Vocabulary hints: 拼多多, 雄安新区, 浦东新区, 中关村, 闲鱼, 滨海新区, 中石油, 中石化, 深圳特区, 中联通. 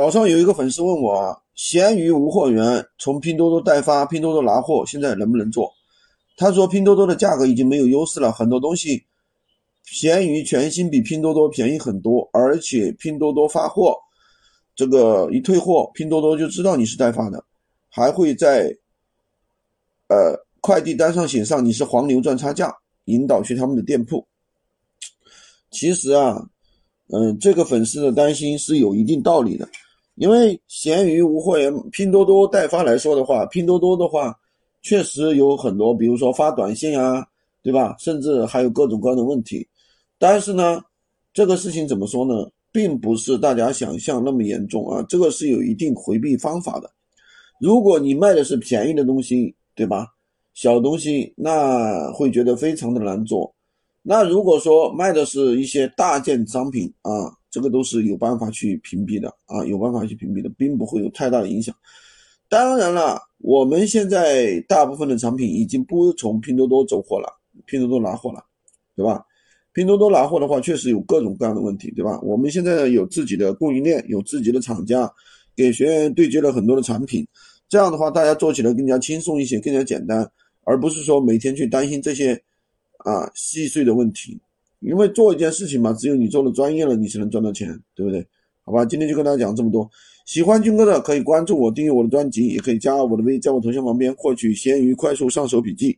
早上有一个粉丝问我啊，闲鱼无货源从拼多多代发，拼多多拿货，现在能不能做？他说拼多多的价格已经没有优势了，很多东西闲鱼全新比拼多多便宜很多，而且拼多多发货这个一退货，拼多多就知道你是代发的，还会在快递单上写上你是黄牛赚差价，引导去他们的店铺。其实啊，这个粉丝的担心是有一定道理的，因为闲鱼无货源拼多多代发来说的话，拼多多的话确实有很多，比如说发短信啊，对吧，甚至还有各种各样的问题。但是呢，这个事情怎么说呢，并不是大家想象那么严重啊，这个是有一定回避方法的。如果你卖的是便宜的东西，对吧，小东西，那会觉得非常的难做。那如果说卖的是一些大件商品啊，这个都是有办法去屏蔽的啊，有办法去屏蔽的，并不会有太大的影响。当然了，我们现在大部分的产品已经不从拼多多走货了，拼多多拿货了，对吧？拼多多拿货的话确实有各种各样的问题，对吧？我们现在有自己的供应链，有自己的厂家，给学员对接了很多的产品，这样的话大家做起来更加轻松一些，更加简单，而不是说每天去担心这些啊细碎的问题。因为做一件事情嘛，只有你做的专业了，你才能赚到钱，对不对？好吧，今天就跟大家讲这么多。喜欢军哥的可以关注我，订阅我的专辑，也可以加我的微，在我头像旁边获取闲鱼快速上手笔记。